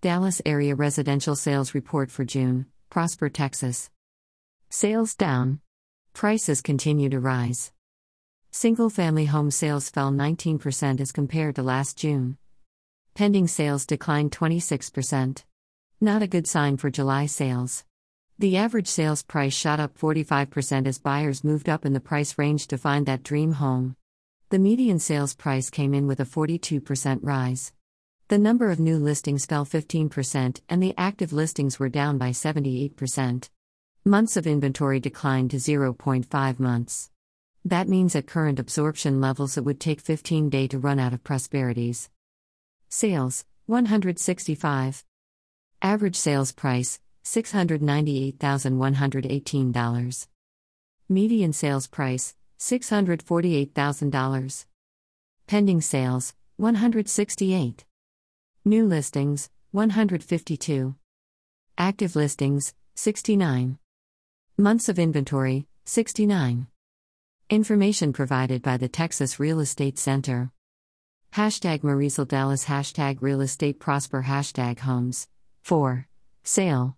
Dallas Area Residential Sales Report for June, Prosper, Texas. Sales down. Prices continue to rise. Single-family home sales fell 19% as compared to last June. Pending sales declined 26%. Not a good sign for July sales. The average sales price shot up 45% as buyers moved up in the price range to find that dream home. The median sales price came in with a 42% rise. The number of new listings fell 15% and the active listings were down by 78%. Months of inventory declined to 0.5 months. That means at current absorption levels it would take 15 days to run out of prosperities. Sales, 165. Average sales price, $698,118. Median sales price, $648,000. Pending sales, 168. New listings, 152. Active listings, 69. Months of inventory, 69. Information provided by the Texas Real Estate Center. Hashtag Marisol Dallas. Hashtag Real Estate Prosper. Hashtag Homes. For Sale.